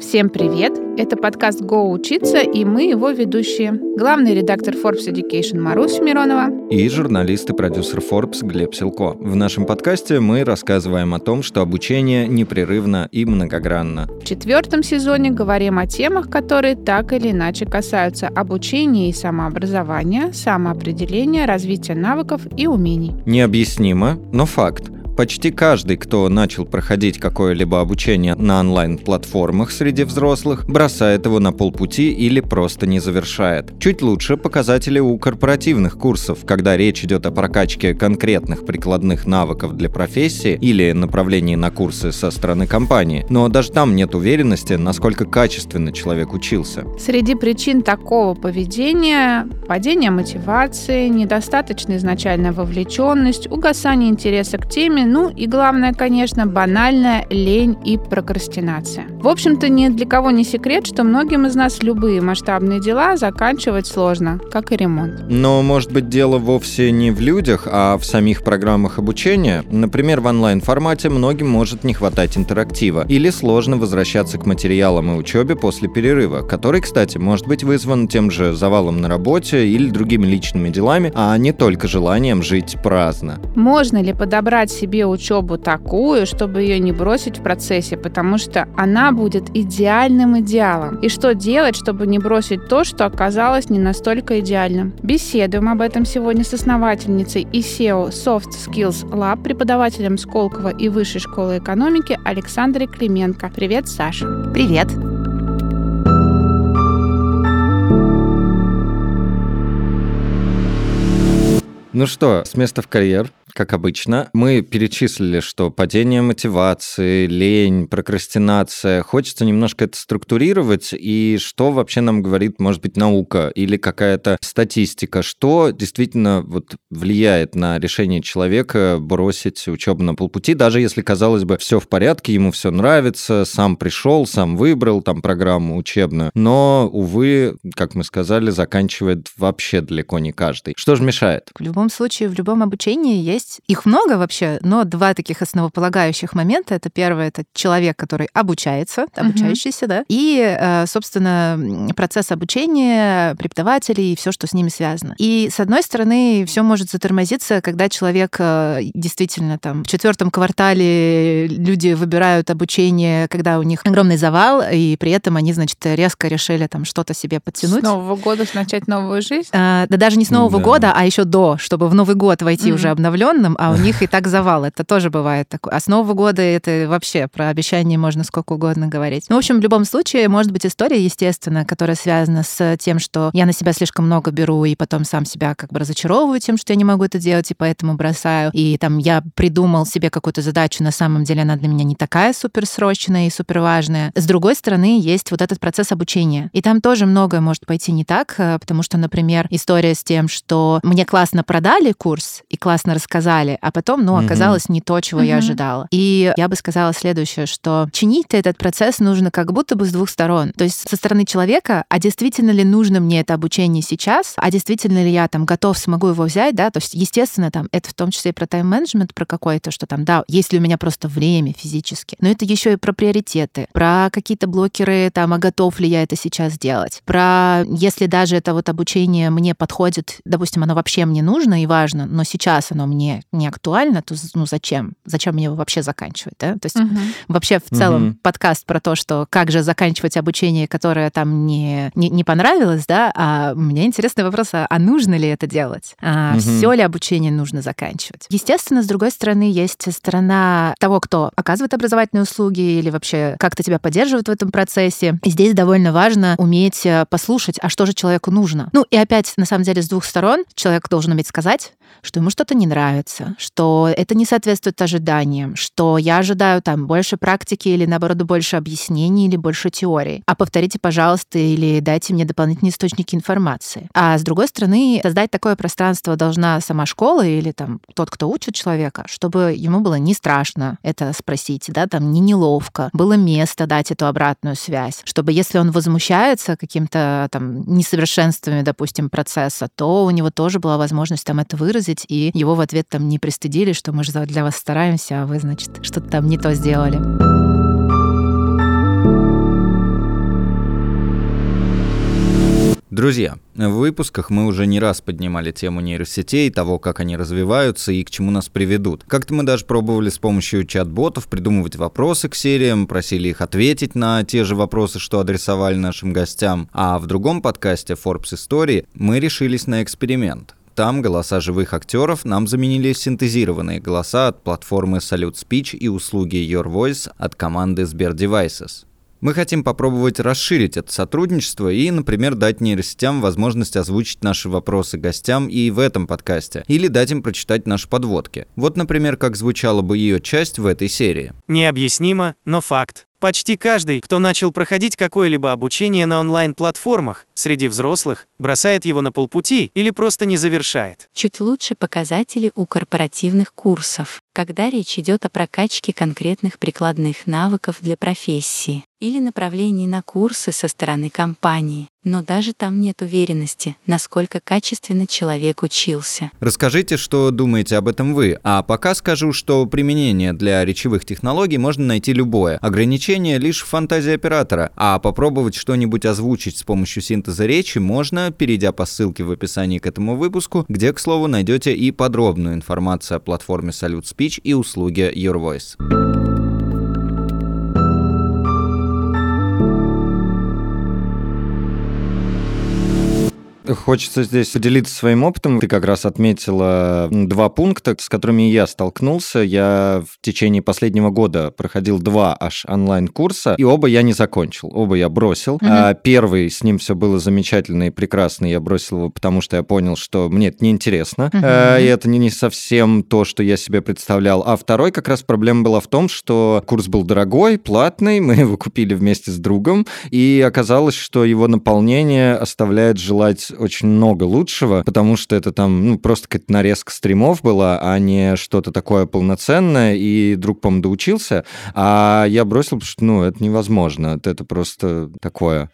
Всем привет! Это подкаст «Go учиться!» и мы его ведущие. Главный редактор Forbes Education Маруся Миронова и журналист и продюсер Forbes Глеб Силко. В нашем подкасте мы рассказываем о том, что обучение непрерывно и многогранно. В 4 сезоне говорим о темах, которые так или иначе касаются обучения и самообразования, самоопределения, развития навыков и умений. Необъяснимо, но факт. Почти каждый, кто начал проходить какое-либо обучение на онлайн-платформах среди взрослых, бросает его на полпути или просто не завершает. Чуть лучше показатели у корпоративных курсов, когда речь идет о прокачке конкретных прикладных навыков для профессии или направлении на курсы со стороны компании, но даже там нет уверенности, насколько качественно человек учился. Среди причин такого поведения – падение мотивации, недостаточная изначальная вовлеченность, угасание интереса к теме, ну и главное, конечно, банальная лень и прокрастинация. В общем-то, ни для кого не секрет, что многим из нас любые масштабные дела заканчивать сложно, как и ремонт. Но, может быть, дело вовсе не в людях, а в самих программах обучения. Например, в онлайн-формате многим может не хватать интерактива или сложно возвращаться к материалам и учебе после перерыва, который, кстати, может быть вызван тем же завалом на работе или другими личными делами, а не только желанием жить праздно. Можно ли подобрать себе учебу такую, чтобы ее не бросить в процессе, потому что она будет идеальным идеалом. И что делать, чтобы не бросить то, что оказалось не настолько идеальным? Беседуем об этом сегодня с основательницей и SEO Soft Skills Lab, преподавателем Сколково и Высшей школы экономики Александрой Клименко. Привет, Саша. Привет. Ну что, с места в карьер, как обычно. Мы перечислили, что падение мотивации, лень, прокрастинация. Хочется немножко это структурировать. И что вообще нам говорит, может быть, наука или какая-то статистика? Что действительно влияет на решение человека бросить учебу на полпути, даже если, казалось бы, все в порядке, ему все нравится, сам пришел, сам выбрал там программу учебную. Но, увы, как мы сказали, заканчивает вообще далеко не каждый. Что же мешает? В любом случае, в любом обучении есть. Их много вообще, но два таких основополагающих момента. Это первое, это человек, который обучается, обучающийся, да. И, собственно, процесс обучения, преподавателей и все, что с ними связано. И, с одной стороны, все может затормозиться, когда человек действительно там в 4 квартале люди выбирают обучение, когда у них огромный завал, и при этом они, значит, резко решили там что-то себе подтянуть. С Нового года начать новую жизнь? Да даже не с Нового года, а еще до, чтобы в Новый год войти уже обновленным, а у них и так завал. Это тоже бывает такое. А с Нового года это вообще про обещание можно сколько угодно говорить. Ну, в общем, в любом случае, может быть, история, естественно, которая связана с тем, что я на себя слишком много беру и потом сам себя как бы разочаровываю тем, что я не могу это делать, и поэтому бросаю. И там я придумал себе какую-то задачу, на самом деле она для меня не такая суперсрочная и суперважная. С другой стороны, есть вот этот процесс обучения. И там тоже многое может пойти не так, потому что, например, история с тем, что мне классно продали курс и классно рассказали, а потом, оказалось не то, чего я ожидала. И я бы сказала следующее, что чинить-то этот процесс нужно как будто бы с двух сторон. То есть со стороны человека, а действительно ли нужно мне это обучение сейчас, а действительно ли я там готов, смогу его взять, да, то есть, естественно, там это в том числе и про тайм-менеджмент, про какое-то, что там, да, есть ли у меня просто время физически, но это еще и про приоритеты, про какие-то блокеры, там, а готов ли я это сейчас делать, про если даже это вот обучение мне подходит, допустим, оно вообще мне нужно и важно, но сейчас оно мне не актуально, то зачем? Зачем мне его вообще заканчивать? Да? То есть вообще в целом подкаст про то, что как же заканчивать обучение, которое там не понравилось, да, а у меня интересный вопрос, а нужно ли это делать? А все ли обучение нужно заканчивать? Естественно, с другой стороны, есть сторона того, кто оказывает образовательные услуги или вообще как-то тебя поддерживает в этом процессе. И здесь довольно важно уметь послушать, а что же человеку нужно. Ну и опять, на самом деле, с двух сторон человек должен уметь сказать, что ему что-то не нравится, что это не соответствует ожиданиям, что я ожидаю там больше практики или, наоборот, больше объяснений или больше теории. А повторите, пожалуйста, или дайте мне дополнительные источники информации. А с другой стороны, создать такое пространство должна сама школа или там тот, кто учит человека, чтобы ему было не страшно это спросить, да, там не неловко, было место дать эту обратную связь, чтобы если он возмущается каким-то там несовершенствами, допустим, процесса, то у него тоже была возможность там это выразить, и его в ответ там не пристыдили, что мы же для вас стараемся, а вы, значит, что-то там не то сделали. Друзья, в выпусках мы уже не раз поднимали тему нейросетей, того, как они развиваются и к чему нас приведут. Как-то мы даже пробовали с помощью чат-ботов придумывать вопросы к сериям, просили их ответить на те же вопросы, что адресовали нашим гостям. А в другом подкасте Forbes Истории мы решились на эксперимент. Там голоса живых актеров нам заменили синтезированные голоса от платформы SaluteSpeech и услуги YourVoice от команды Sber Devices. Мы хотим попробовать расширить это сотрудничество и, например, дать нейросетям возможность озвучить наши вопросы гостям и в этом подкасте, или дать им прочитать наши подводки. Вот, например, как звучала бы ее часть в этой серии. Необъяснимо, но факт. Почти каждый, кто начал проходить какое-либо обучение на онлайн-платформах, среди взрослых, бросает его на полпути или просто не завершает. Чуть лучше показатели у корпоративных курсов, когда речь идет о прокачке конкретных прикладных навыков для профессии или направлений на курсы со стороны компании. Но даже там нет уверенности, насколько качественно человек учился. Расскажите, что думаете об этом вы. А пока скажу, что применение для речевых технологий можно найти любое. Ограничение лишь в фантазии оператора. А попробовать что-нибудь озвучить с помощью синтеза речи можно, перейдя по ссылке в описании к этому выпуску, где, к слову, найдете и подробную информацию о платформе SaluteSpeech и услуге YourVoice. Хочется здесь поделиться своим опытом. Ты как раз отметила два пункта, с которыми я столкнулся. Я в течение последнего года проходил два аж онлайн-курса, и оба я не закончил, оба я бросил. А первый, с ним все было замечательно и прекрасно, я бросил его, потому что я понял, что мне это неинтересно, и это не совсем то, что я себе представлял. А второй как раз проблема была в том, что курс был дорогой, платный, мы его купили вместе с другом, и оказалось, что его наполнение оставляет желать очень много лучшего, потому что это там просто какая-то нарезка стримов была, а не что-то такое полноценное, и друг, по-моему, доучился, а я бросил, потому что, это невозможно, это просто такое,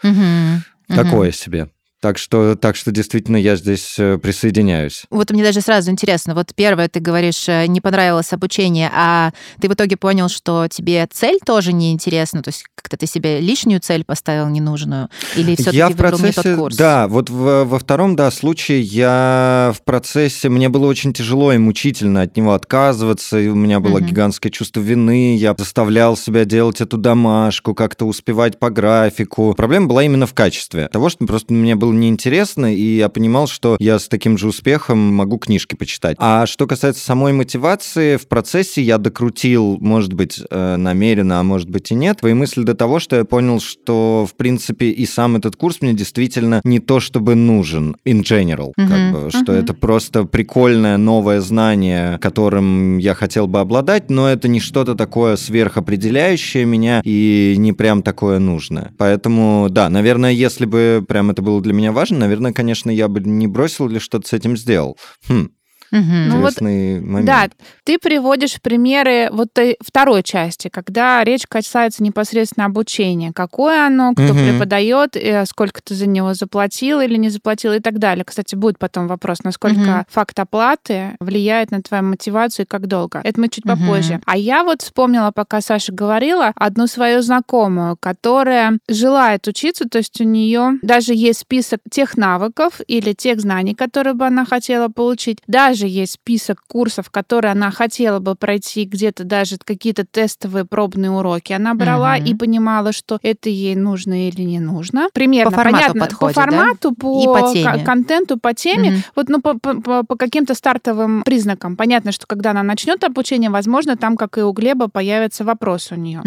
такое себе. Так что действительно я здесь присоединяюсь. Вот мне даже сразу интересно, вот первое, ты говоришь, не понравилось обучение, а ты в итоге понял, что тебе цель тоже неинтересна, то есть как-то ты себе лишнюю цель поставил, ненужную, или все-таки выбрал не тот курс? Да, вот во втором, да, случае я в процессе, мне было очень тяжело и мучительно от него отказываться, и у меня было гигантское чувство вины, я заставлял себя делать эту домашку, как-то успевать по графику. Проблема была именно в качестве того, что просто мне было неинтересно, и я понимал, что я с таким же успехом могу книжки почитать. А что касается самой мотивации, в процессе я докрутил, может быть, намеренно, а может быть и нет, твои мысли до того, что я понял, что, в принципе, и сам этот курс мне действительно не то чтобы нужен, in general, что это просто прикольное новое знание, которым я хотел бы обладать, но это не что-то такое сверхопределяющее меня и не прям такое нужное. Поэтому, да, наверное, если бы прям это было для меня важно, наверное, конечно, я бы не бросил или что-то с этим сделал. Интересный момент. Да, ты приводишь примеры вот второй части, когда речь касается непосредственно обучения. Какое оно, кто преподает, сколько ты за него заплатил или не заплатил и так далее. Кстати, будет потом вопрос, насколько факт оплаты влияет на твою мотивацию и как долго. Это мы чуть попозже. А я вот вспомнила, пока Саша говорила, одну свою знакомую, которая желает учиться, то есть у нее даже есть список тех навыков или тех знаний, которые бы она хотела получить. Даже есть список курсов, которые она хотела бы пройти, где-то даже какие-то тестовые пробные уроки она брала и понимала, что это ей нужно или не нужно. Примерно по формату, понятно, подходит, по формату, да? по контенту, по теме, вот, по каким-то стартовым признакам. Понятно, что когда она начнет обучение, возможно, там, как и у Глеба, появится вопрос у нее.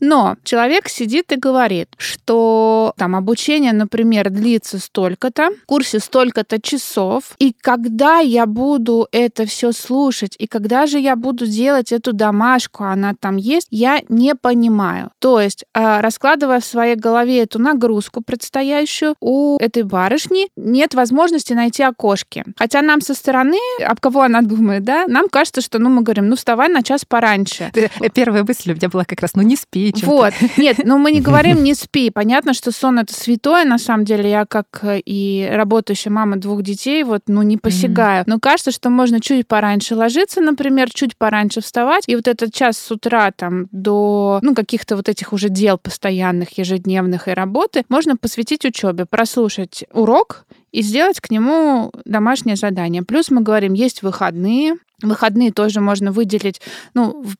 Но человек сидит и говорит, что там обучение, например, длится столько-то, в курсе столько-то часов, и когда я буду это все слушать, и когда же я буду делать эту домашку, она там есть, я не понимаю. То есть, раскладывая в своей голове эту нагрузку предстоящую, у этой барышни нет возможности найти окошки. Хотя нам со стороны, об кого она думает, да, нам кажется, что, мы говорим, вставай на час пораньше. Первая мысль у меня была как раз, не спи. Вот. Нет, мы не говорим не спи. Понятно, что сон — это святое, на самом деле. Я, как и работающая мама двух детей, не посягаю. Но кажется, кажется, что можно чуть пораньше ложиться, например, чуть пораньше вставать, и вот этот час с утра там до каких-то вот этих уже дел постоянных, ежедневных и работы можно посвятить учебе, прослушать урок и сделать к нему домашнее задание. Плюс мы говорим, есть выходные. Выходные тоже можно выделить,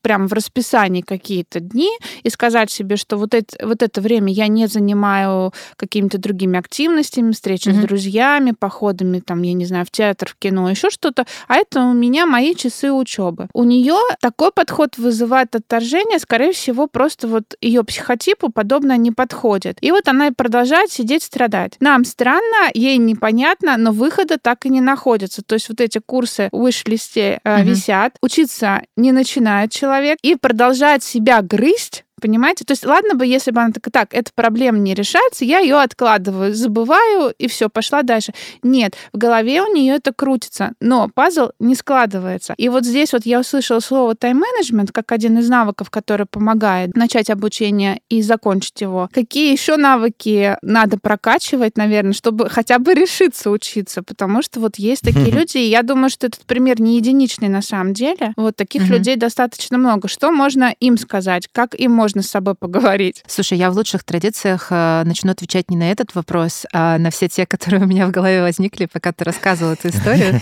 прям в расписании какие-то дни и сказать себе, что вот это время я не занимаю какими-то другими активностями, встречи с друзьями, походами, в театр, в кино, еще что-то. А это у меня мои часы учебы. У нее такой подход вызывает отторжение, скорее всего, просто вот ее психотипу подобное не подходит. И вот она и продолжает сидеть страдать. Нам странно, ей непонятно, но выхода так и не находится. То есть вот эти курсы в виш-листе висят, учиться не начинает человек и продолжает себя грызть. Понимаете? То есть, ладно бы, если бы она так, эта проблема не решается, я ее откладываю, забываю, и все, пошла дальше. Нет, в голове у нее это крутится, но пазл не складывается. И вот здесь вот я услышала слово тайм-менеджмент как один из навыков, который помогает начать обучение и закончить его. Какие еще навыки надо прокачивать, наверное, чтобы хотя бы решиться учиться? Потому что вот есть такие люди, и я думаю, что этот пример не единичный на самом деле. Вот таких людей достаточно много. Что можно им сказать? Как им можно с собой поговорить? Слушай, я в лучших традициях начну отвечать не на этот вопрос, а на все те, которые у меня в голове возникли, пока ты рассказывала эту историю.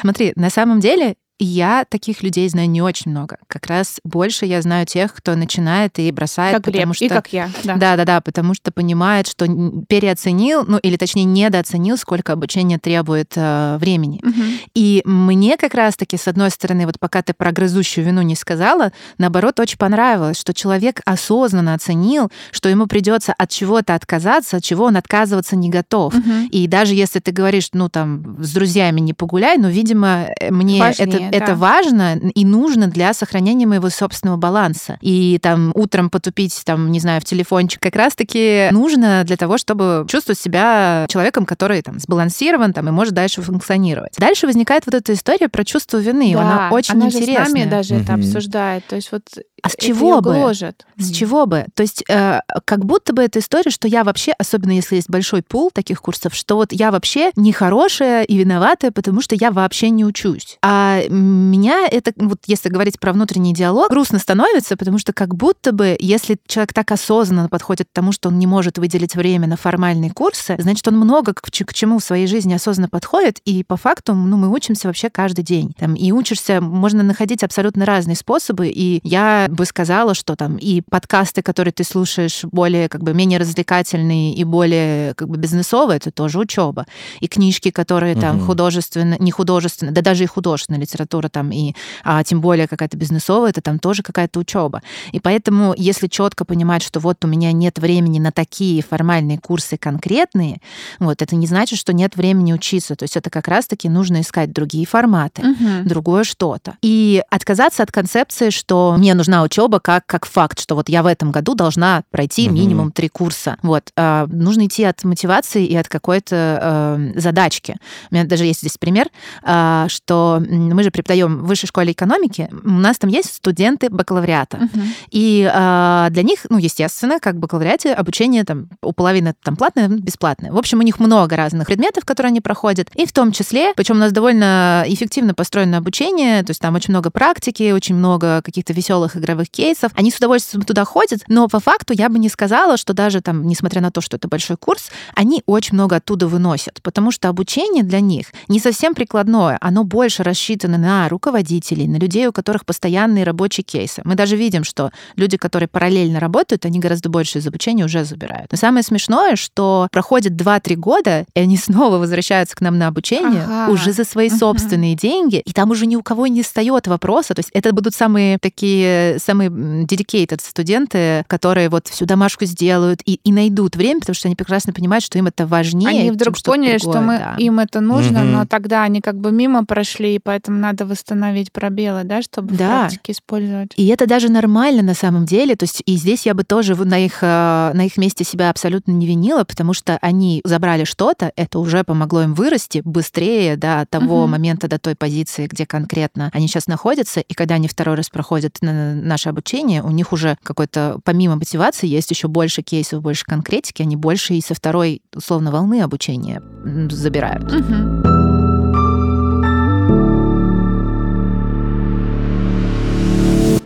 Смотри, на самом деле я таких людей знаю не очень много. Как раз больше я знаю тех, кто начинает и бросает. Как Глеб, и как я. Да, потому что понимает, что переоценил, или точнее недооценил, сколько обучение требует времени. Угу. И мне как раз-таки, с одной стороны, вот пока ты про грызущую вину не сказала, наоборот, очень понравилось, что человек осознанно оценил, что ему придется от чего-то отказаться, от чего он отказываться не готов. Угу. И даже если ты говоришь, с друзьями не погуляй, видимо, мне важнее. Это важно и нужно для сохранения моего собственного баланса. И утром потупить, в телефончик как раз-таки нужно для того, чтобы чувствовать себя человеком, который сбалансирован и может дальше функционировать. Дальше возникает вот эта история про чувство вины. Да, она очень интересная. Она же с нами даже это обсуждает. То есть вот а с чего бы? Гложет. С чего бы? То есть как будто бы эта история, что я вообще, особенно если есть большой пул таких курсов, что вот я вообще нехорошая и виноватая, потому что я вообще не учусь. А меня это, вот если говорить про внутренний диалог, грустно становится, потому что как будто бы, если человек так осознанно подходит к тому, что он не может выделить время на формальные курсы, значит, он много к чему в своей жизни осознанно подходит, и по факту, мы учимся вообще каждый день. И учишься, можно находить абсолютно разные способы, и я бы сказала, что и подкасты, которые ты слушаешь, более, менее развлекательные и более, бизнесовые, это тоже учеба. И книжки, которые художественно, не художественно, да даже и художественная литература, тем более какая-то бизнесовая, это тоже какая-то учеба. И поэтому, если четко понимать, что вот у меня нет времени на такие формальные курсы конкретные, вот это не значит, что нет времени учиться. То есть это как раз-таки нужно искать другие форматы, другое что-то. И отказаться от концепции, что мне нужна учеба как факт, что вот я в этом году должна пройти минимум 3 курса. Вот. Нужно идти от мотивации и от какой-то задачки. У меня даже есть здесь пример, что мы же преподаем в Высшей школе экономики, у нас там есть студенты бакалавриата. И для них, естественно, как в бакалавриате, обучение у половины платное, бесплатное. В общем, у них много разных предметов, которые они проходят. И в том числе, причем у нас довольно эффективно построено обучение, то есть там очень много практики, очень много каких-то веселых игровых кейсов. Они с удовольствием туда ходят, но по факту я бы не сказала, что даже несмотря на то, что это большой курс, они очень много оттуда выносят, потому что обучение для них не совсем прикладное, оно больше рассчитано на руководителей, на людей, у которых постоянные рабочие кейсы. Мы даже видим, что люди, которые параллельно работают, они гораздо больше из обучения уже забирают. Но самое смешное, что проходит 2-3 года, и они снова возвращаются к нам на обучение уже за свои собственные деньги, и там уже ни у кого не встает вопроса. То есть это будут самые dedicated студенты, которые вот всю домашку сделают и найдут время, потому что они прекрасно понимают, что им это важнее. Они вдруг поняли, что им это нужно, но тогда они мимо прошли, и поэтому надо восстановить пробелы, чтобы практики использовать. И это даже нормально на самом деле. То есть и здесь я бы тоже на их месте себя абсолютно не винила, потому что они забрали что-то, это уже помогло им вырасти быстрее до того момента, до той позиции, где конкретно они сейчас находятся. И когда они второй раз проходят наше обучение, у них уже какой-то, помимо мотивации, есть еще больше кейсов, больше конкретики, они больше и со второй, условно, волны обучения забирают.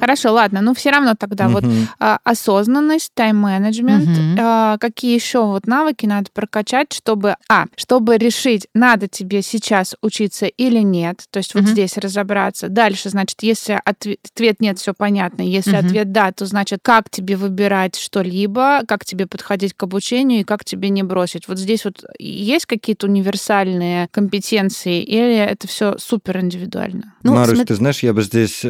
Хорошо, ладно, ну все равно тогда вот осознанность, тайм-менеджмент, какие еще вот навыки надо прокачать, чтобы, чтобы решить, надо тебе сейчас учиться или нет, то есть вот здесь разобраться. Дальше, значит, если ответ нет, все понятно, если ответ да, то значит, как тебе выбирать что-либо, как тебе подходить к обучению и как тебе не бросить. Вот здесь вот есть какие-то универсальные компетенции или это все супер индивидуально? Ну, Марусь, ты знаешь, я бы здесь,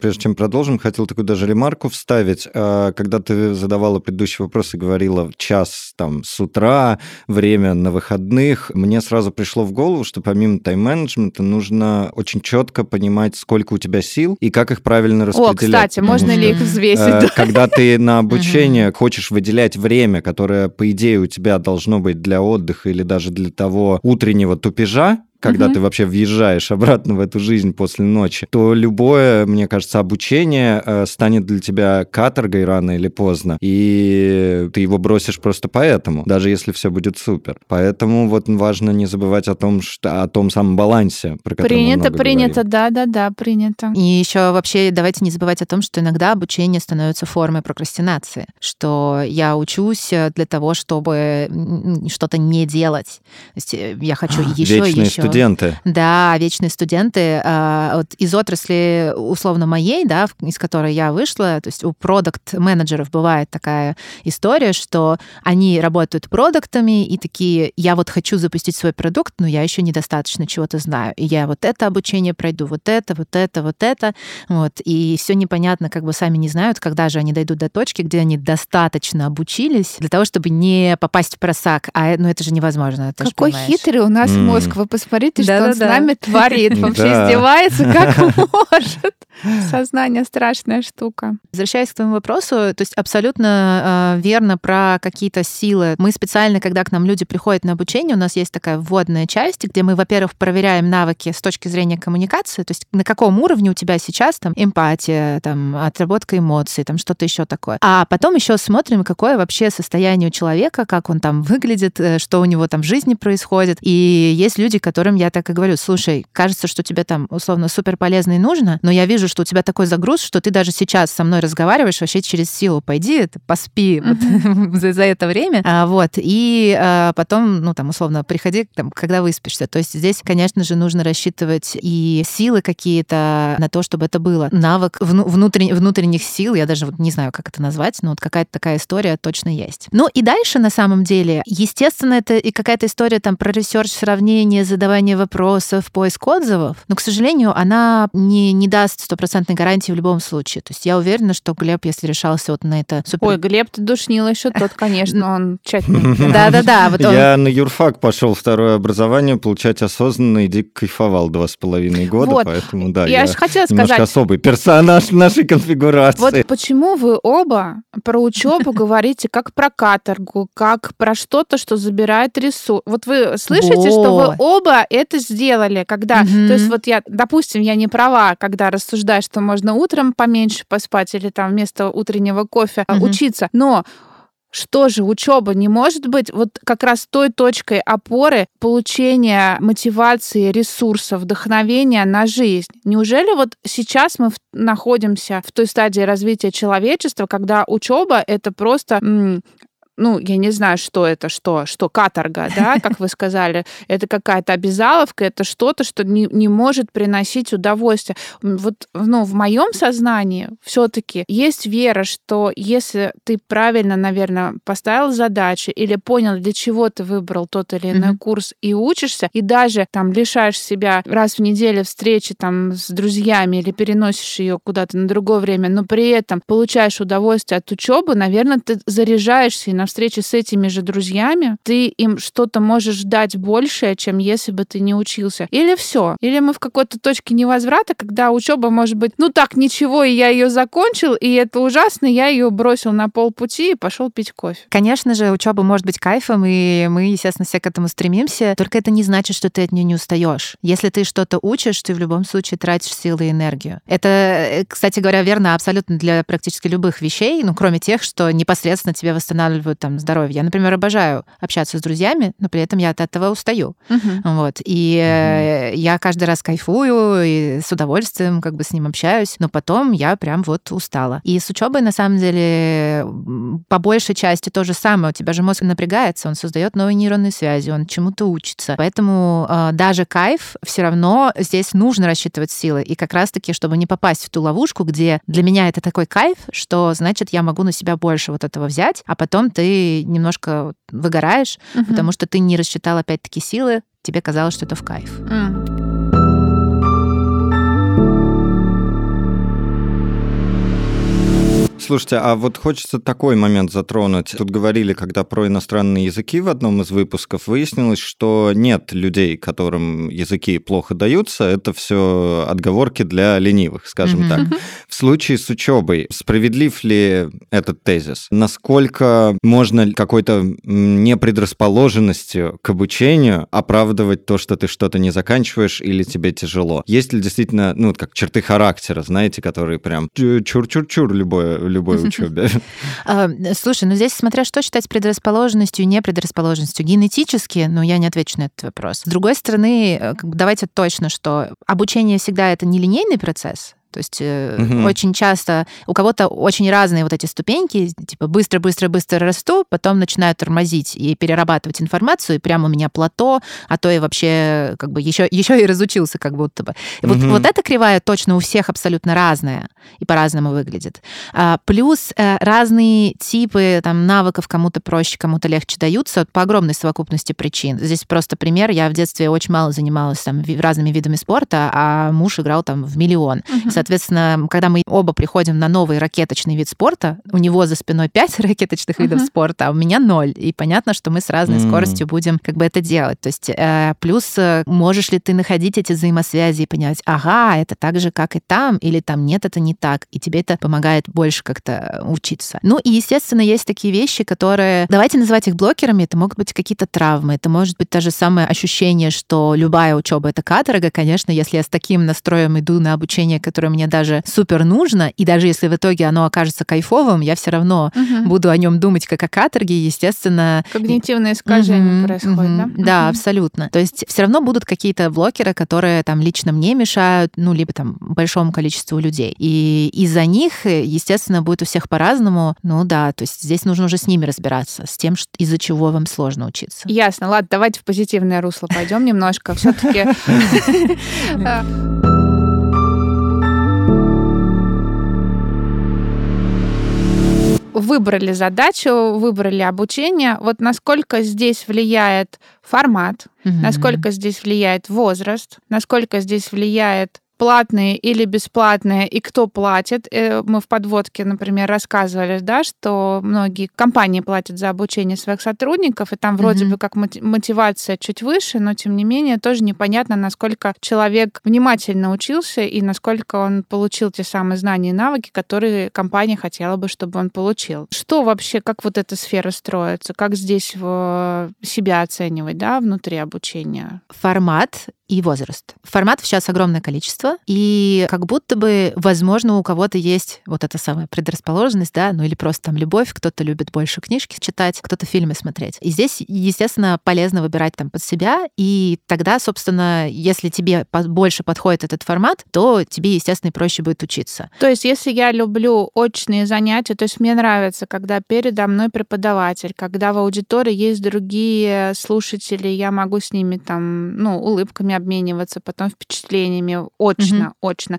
прежде чем продолжим, хотел такую даже ремарку вставить. Когда ты задавала предыдущий вопрос и говорила час там с утра, время на выходных, мне сразу пришло в голову, что помимо тайм-менеджмента нужно очень четко понимать, сколько у тебя сил и как их правильно распределять. О, кстати, можно ли их взвесить? Когда ты на обучение хочешь выделять время, которое, по идее, у тебя должно быть для отдыха или даже для того утреннего тупежа, когда ты вообще въезжаешь обратно в эту жизнь после ночи, то любое, мне кажется, обучение станет для тебя каторгой рано или поздно, и ты его бросишь просто поэтому, даже если все будет супер. Поэтому вот важно не забывать о том, что, о том самом балансе, про который мы много говорим. Принято. И еще вообще давайте не забывать о том, что иногда обучение становится формой прокрастинации, что я учусь для того, чтобы что-то не делать. То есть я хочу еще. Студенты. Да, вечные студенты. Вот из отрасли, условно, моей, да, из которой я вышла, то есть у продакт-менеджеров бывает такая история, что они работают продуктами и такие, я вот хочу запустить свой продукт, но я еще недостаточно чего-то знаю. И я вот это обучение пройду, вот это. Вот. И все непонятно, как бы сами не знают, когда же они дойдут до точки, где они достаточно обучились для того, чтобы не попасть в просак. Ну это же невозможно. Какой хитрый у нас мозг. Вы посмотрите, что он с нами творит. Вообще издевается, как может. Сознание — страшная штука. Возвращаясь к твоему вопросу, то есть абсолютно верно про какие-то силы. Мы специально, когда к нам люди приходят на обучение, у нас есть такая вводная часть, где мы, во-первых, проверяем навыки с точки зрения коммуникации, то есть на каком уровне у тебя сейчас там эмпатия, там, отработка эмоций, там что-то еще такое. А потом еще смотрим, какое вообще состояние у человека, как он там выглядит, что у него там в жизни происходит. И есть люди, которым я так и говорю, слушай, кажется, что тебе там условно супер полезно и нужно, но я вижу, что у тебя такой загруз, что ты даже сейчас со мной разговариваешь вообще через силу. Пойди, поспи вот, за это время. И потом, ну там условно, приходи, там, когда выспишься. То есть здесь, конечно же, нужно рассчитывать и силы какие-то на то, чтобы это было. Навык внутренних сил, я даже вот не знаю, как это назвать, но вот какая-то такая история точно есть. Ну и дальше, на самом деле, естественно, это и какая-то история там про ресерч, сравнение, задавание вопросов, поиск отзывов, но, к сожалению, она не даст стопроцентной гарантии в любом случае. То есть я уверена, что Глеб, если решался вот на это... Ой, Глеб, ты душнил еще тот, конечно, он тщательный. Да-да-да. Я на юрфак пошел второе образование получать осознанно и дико кайфовал 2,5 года, поэтому да, я немножко особый персонаж нашей конфигурации. Вот почему вы оба про учебу говорите как про каторгу, как про что-то, что забирает ресурс. Вот вы слышите, что вы оба это сделали, когда... То есть вот я, допустим, я не права, когда рассуждаю, что можно утром поменьше поспать или там вместо утреннего кофе учиться, но... Что же, учеба не может быть вот как раз той точкой опоры получения мотивации, ресурсов, вдохновения на жизнь? Неужели вот сейчас мы находимся в той стадии развития человечества, когда учеба — это просто... Ну, я не знаю, что это, что каторга, да, как вы сказали, это какая-то обязаловка, это что-то, что не может приносить удовольствие. Вот, ну, в моем сознании все-таки есть вера, что если ты правильно, наверное, поставил задачи или понял, для чего ты выбрал тот или иной курс и учишься, и даже там лишаешь себя раз в неделю встречи там с друзьями или переносишь ее куда-то на другое время, но при этом получаешь удовольствие от учебы, наверное, ты заряжаешься и на встрече с этими же друзьями ты им что-то можешь дать большее, чем если бы ты не учился. Или все. Или мы в какой-то точке невозврата, когда учеба может быть, ну так, ничего, и я ее закончил, и это ужасно, я ее бросил на полпути и пошел пить кофе. Конечно же, учеба может быть кайфом, и мы, естественно, все к этому стремимся. Только это не значит, что ты от нее не устаешь. Если ты что-то учишь, ты в любом случае тратишь силы и энергию. Это, кстати говоря, верно абсолютно для практически любых вещей, ну кроме тех, что непосредственно тебя восстанавливают поддерживают там здоровье. Я, например, обожаю общаться с друзьями, но при этом я от этого устаю. Вот. И я каждый раз кайфую и с удовольствием как бы с ним общаюсь, но потом я прям вот устала. И с учебой, на самом деле, по большей части то же самое. У тебя же мозг напрягается, он создает новые нейронные связи, он чему-то учится. Поэтому даже кайф все равно здесь нужно рассчитывать силы. И как раз-таки, чтобы не попасть в ту ловушку, где для меня это такой кайф, что, значит, я могу на себя больше вот этого взять, а потом ты немножко выгораешь, потому что ты не рассчитал опять-таки силы, тебе казалось, что это в кайф. Слушайте, а вот хочется такой момент затронуть. Тут говорили, когда про иностранные языки в одном из выпусков, выяснилось, что нет людей, которым языки плохо даются. Это все отговорки для ленивых, скажем так. В случае с учебой, справедлив ли этот тезис? Насколько можно какой-то непредрасположенностью к обучению оправдывать то, что ты что-то не заканчиваешь или тебе тяжело? Есть ли действительно, ну, как черты характера, знаете, которые прям чур-чур-чур любой учебе. Слушай, ну здесь смотря что считать предрасположенностью и непредрасположенностью. Генетически, но я не отвечу на этот вопрос. С другой стороны, давайте точно, что обучение всегда это нелинейный процесс. То есть очень часто у кого-то очень разные вот эти ступеньки, типа быстро-быстро-быстро расту, потом начинаю тормозить и перерабатывать информацию, и прямо у меня плато, а то и вообще как бы еще и разучился как будто бы. Вот эта кривая точно у всех абсолютно разная и по-разному выглядит. Плюс разные типы там, навыков кому-то проще, кому-то легче даются вот, по огромной совокупности причин. Здесь просто пример. Я в детстве очень мало занималась там, разными видами спорта, а муж играл там в миллион. Соответственно, когда мы оба приходим на новый ракеточный вид спорта, у него за спиной 5 ракеточных видов спорта, а у меня 0. И понятно, что мы с разной скоростью будем как бы это делать. То есть плюс можешь ли ты находить эти взаимосвязи и понять, ага, это так же, как и там, или там нет, это не так. И тебе это помогает больше как-то учиться. Ну и, естественно, есть такие вещи, которые... Давайте называть их блокерами. Это могут быть какие-то травмы. Это может быть то же самое ощущение, что любая учеба — это каторга. Конечно, если я с таким настроем иду на обучение, которое мне даже супер нужно, и даже если в итоге оно окажется кайфовым, я все равно буду о нем думать как о каторге, естественно... Когнитивное искажение происходит, да? Да, абсолютно. То есть все равно будут какие-то блокеры, которые там лично мне мешают, ну, либо там большому количеству людей. И из-за них, естественно, будет у всех по-разному. Ну да, то есть здесь нужно уже с ними разбираться, с тем, из-за чего вам сложно учиться. Ясно. Ладно, давайте в позитивное русло пойдем немножко. Все-таки... Выбрали задачу, выбрали обучение. Вот насколько здесь влияет формат, насколько здесь влияет возраст, насколько здесь влияет платные или бесплатные, и кто платит. Мы в подводке, например, рассказывали, да, что многие компании платят за обучение своих сотрудников, и там вроде бы как мотивация чуть выше, но тем не менее тоже непонятно, насколько человек внимательно учился и насколько он получил те самые знания и навыки, которые компания хотела бы, чтобы он получил. Что вообще, как вот эта сфера строится, как здесь себя оценивать, да, внутри обучения? Формат и возраст. Форматов сейчас огромное количество, и как будто бы, возможно, у кого-то есть вот эта самая предрасположенность, да, ну или просто там любовь, кто-то любит больше книжки читать, кто-то фильмы смотреть. И здесь, естественно, полезно выбирать там под себя, и тогда, собственно, если тебе больше подходит этот формат, то тебе, естественно, проще будет учиться. То есть, если я люблю очные занятия, то есть мне нравится, когда передо мной преподаватель, когда в аудитории есть другие слушатели, я могу с ними там, ну, улыбками обмениваться, потом впечатлениями очно,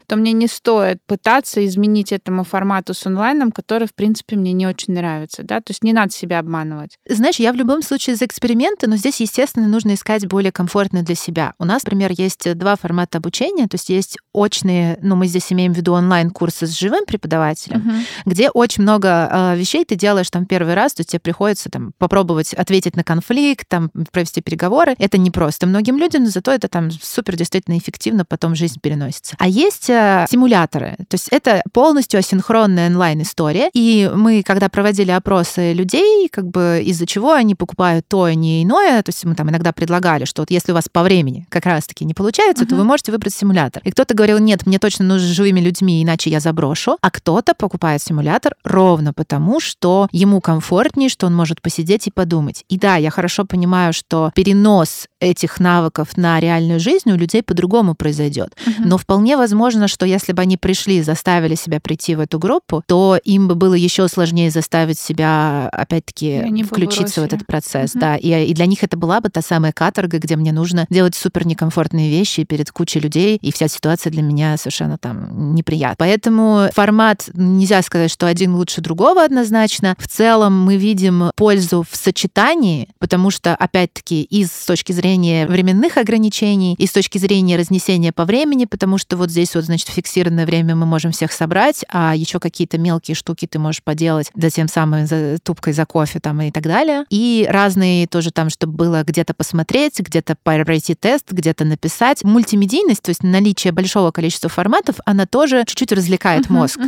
то мне не стоит пытаться изменить этому формату с онлайном, который, в принципе, мне не очень нравится, да, то есть не надо себя обманывать. Знаешь, я в любом случае за эксперименты, но здесь, естественно, нужно искать более комфортное для себя. У нас, например, есть два формата обучения, то есть есть очные, ну, мы здесь имеем в виду онлайн-курсы с живым преподавателем, где очень много вещей ты делаешь там первый раз, то тебе приходится там попробовать ответить на конфликт, там провести переговоры. Это непросто многим людям, но зато это там супер действительно эффективно потом жизнь переносится. А есть симуляторы. То есть это полностью асинхронная онлайн-история. И мы, когда проводили опросы людей, как бы из-за чего они покупают то, а не иное, то есть мы там иногда предлагали, что вот если у вас по времени как раз-таки не получается, то вы можете выбрать симулятор. И кто-то говорил, нет, мне точно нужно с живыми людьми, иначе я заброшу. А кто-то покупает симулятор ровно потому, что ему комфортнее, что он может посидеть и подумать. И да, я хорошо понимаю, что перенос этих навыков на реальную жизнь у людей по-другому произойдет. Но вполне возможно, что если бы они пришли и заставили себя прийти в эту группу, то им бы было еще сложнее заставить себя, опять-таки, включиться в этот процесс. Да. И для них это была бы та самая каторга, где мне нужно делать супер некомфортные вещи перед кучей людей, и вся ситуация для меня совершенно там неприятна. Поэтому формат, нельзя сказать, что один лучше другого однозначно. В целом мы видим пользу в сочетании, потому что, опять-таки, и с точки зрения временных ограничений, и с точки зрения разнесения по времени, потому что вот здесь вот, значит, в фиксированное время мы можем всех собрать, а еще какие-то мелкие штуки ты можешь поделать, да, тем самым за тупкой за кофе там и так далее. И разные тоже там, чтобы было где-то посмотреть, где-то пройти тест, где-то написать. Мультимедийность, то есть наличие большого количества форматов, она тоже чуть-чуть развлекает мозг.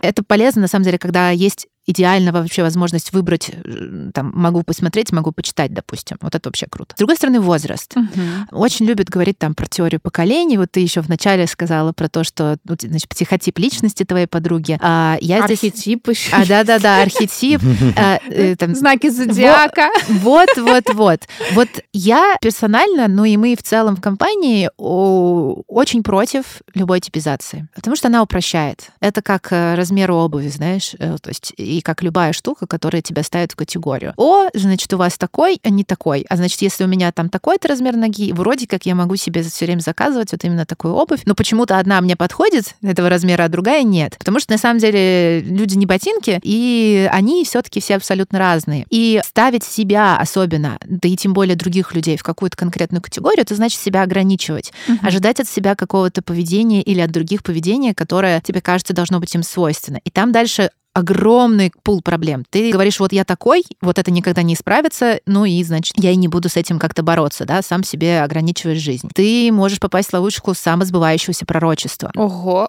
Это полезно, на самом деле, когда есть идеально вообще возможность выбрать, там, могу посмотреть, могу почитать, допустим. Вот это вообще круто. С другой стороны, возраст. Очень любят говорить там про теорию поколений. Вот ты еще вначале сказала про то, что, значит, психотип личности твоей подруги. А я архетип здесь... еще. Да-да-да, архетип. Знаки зодиака. Вот. Вот я персонально, ну и мы в целом в компании очень против любой типизации, потому что она упрощает. Это как размер обуви, знаешь, то есть и как любая штука, которая тебя ставит в категорию. О, значит, у вас такой, а не такой. А значит, если у меня там такой-то размер ноги, вроде как я могу себе все время заказывать вот именно такую обувь, но почему-то одна мне подходит этого размера, а другая нет. Потому что, на самом деле, люди не ботинки, и они все-таки все абсолютно разные. И ставить себя особенно, да и тем более других людей в какую-то конкретную категорию, это значит себя ограничивать. Ожидать от себя какого-то поведения или от других поведения, которое тебе кажется должно быть им свойственно. И там дальше огромный пул проблем. Ты говоришь, вот я такой, вот это никогда не исправится, ну и, значит, я и не буду с этим как-то бороться, да, сам себе ограничиваешь жизнь. Ты можешь попасть в ловушку самосбывающегося пророчества. Ого.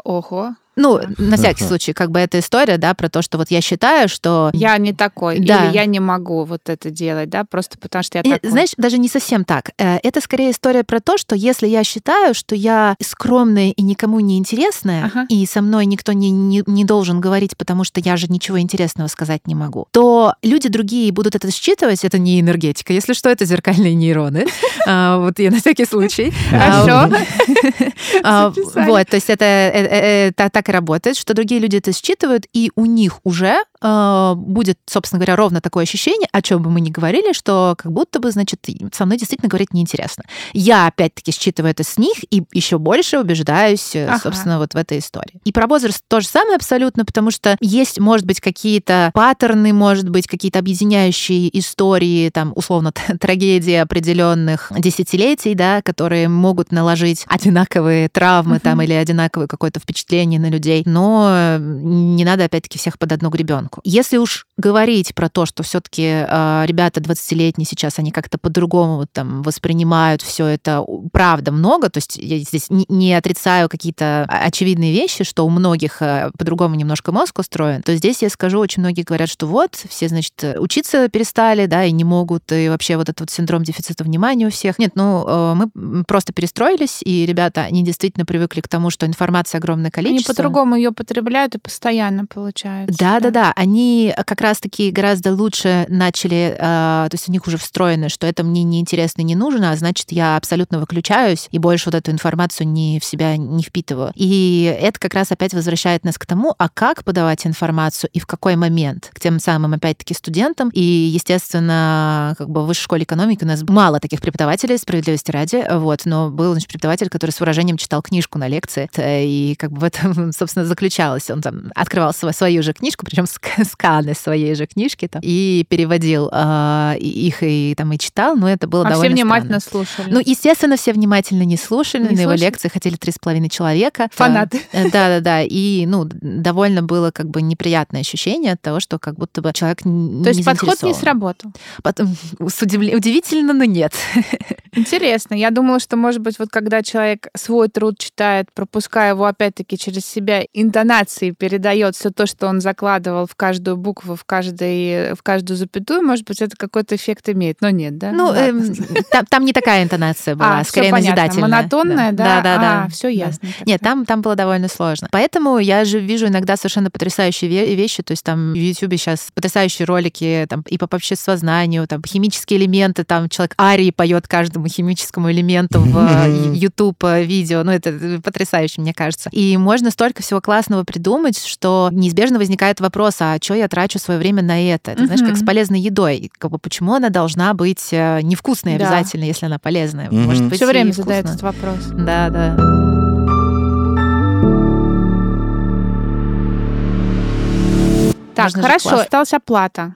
Ну, на всякий случай, как бы эта история, да, про то, что вот я считаю, что... Я не такой, да. Или я не могу вот это делать, да, просто потому что я такой. Знаешь, даже не совсем так. Это скорее история про то, что если я считаю, что я скромная и никому не интересная, и со мной никто не должен говорить, потому что я же ничего интересного сказать не могу, то люди другие будут это считывать, это не энергетика. Если что, это зеркальные нейроны. Вот я на всякий случай. Хорошо. Вот, то есть это так и работает, что другие люди это считывают, и у них уже будет, собственно говоря, ровно такое ощущение, о чем бы мы ни говорили, что как будто бы, значит, со мной действительно говорить неинтересно. Я, опять-таки, считываю это с них и еще больше убеждаюсь, собственно, вот в этой истории. И про возраст то же самое абсолютно, потому что есть, может быть, какие-то паттерны, может быть, какие-то объединяющие истории, там, условно, трагедии определенных десятилетий, да, которые могут наложить одинаковые травмы там или одинаковое какое-то впечатление на людей, но не надо, опять-таки, всех под одну гребенку. Если уж говорить про то, что все-таки ребята 20-летние сейчас, они как-то по-другому там воспринимают все это, правда, много, то есть я здесь не отрицаю какие-то очевидные вещи, что у многих по-другому немножко мозг устроен, то здесь я скажу, очень многие говорят, что вот, все, значит, учиться перестали, да, и не могут, и вообще вот этот вот синдром дефицита внимания у всех. Нет, мы просто перестроились, и ребята, они действительно привыкли к тому, что информация огромное количество. По-другому ее потребляют и постоянно получают. Да. Они как раз-таки гораздо лучше начали, то есть у них уже встроено, что это мне неинтересно и не нужно, а значит, я абсолютно выключаюсь и больше вот эту информацию не в себя не впитываю. И это как раз опять возвращает нас к тому, а как подавать информацию и в какой момент. К тем самым, опять-таки, студентам. И, естественно, как бы в Высшей школе экономики у нас мало таких преподавателей, справедливости ради, вот, но был, значит, преподаватель, который с выражением читал книжку на лекции, и как бы в этом, собственно, заключалось. Он там открывал свою же книжку, причем с сканы своей же книжки там, и переводил их и там и читал, но это было довольно странно. А все внимательно слушали? Ну, естественно, все внимательно не слушали. На его лекции ходили 3,5 человека. Фанаты. Да-да-да. И, ну, довольно было как бы неприятное ощущение от того, что как будто бы человек не заинтересован. То есть подход не сработал? Удивительно, но нет. Интересно. Я думала, что, может быть, вот когда человек свой труд читает, пропуская его, опять-таки, через себя, интонации передает все то, что он закладывал в каждую букву, в каждую запятую, может быть, это какой-то эффект имеет. Но нет, да? Ну, там не такая интонация была, скорее назидательная. Монотонная, да? Да. Все ясно. Нет, там было довольно сложно. Поэтому я же вижу иногда совершенно потрясающие вещи, то есть там в Ютьюбе сейчас потрясающие ролики там, и по обществознанию, там химические элементы, там человек арии поет каждому химическому элементу в YouTube видео. Ну, это потрясающе, мне кажется. И можно столько всего классного придумать, что неизбежно возникает вопрос, а что я трачу свое время на это? Это, знаешь, как с полезной едой. Как бы, почему она должна быть невкусной обязательно, если она полезная? Может быть, все время задают этот вопрос. Да. Так, хорошо, осталась оплата.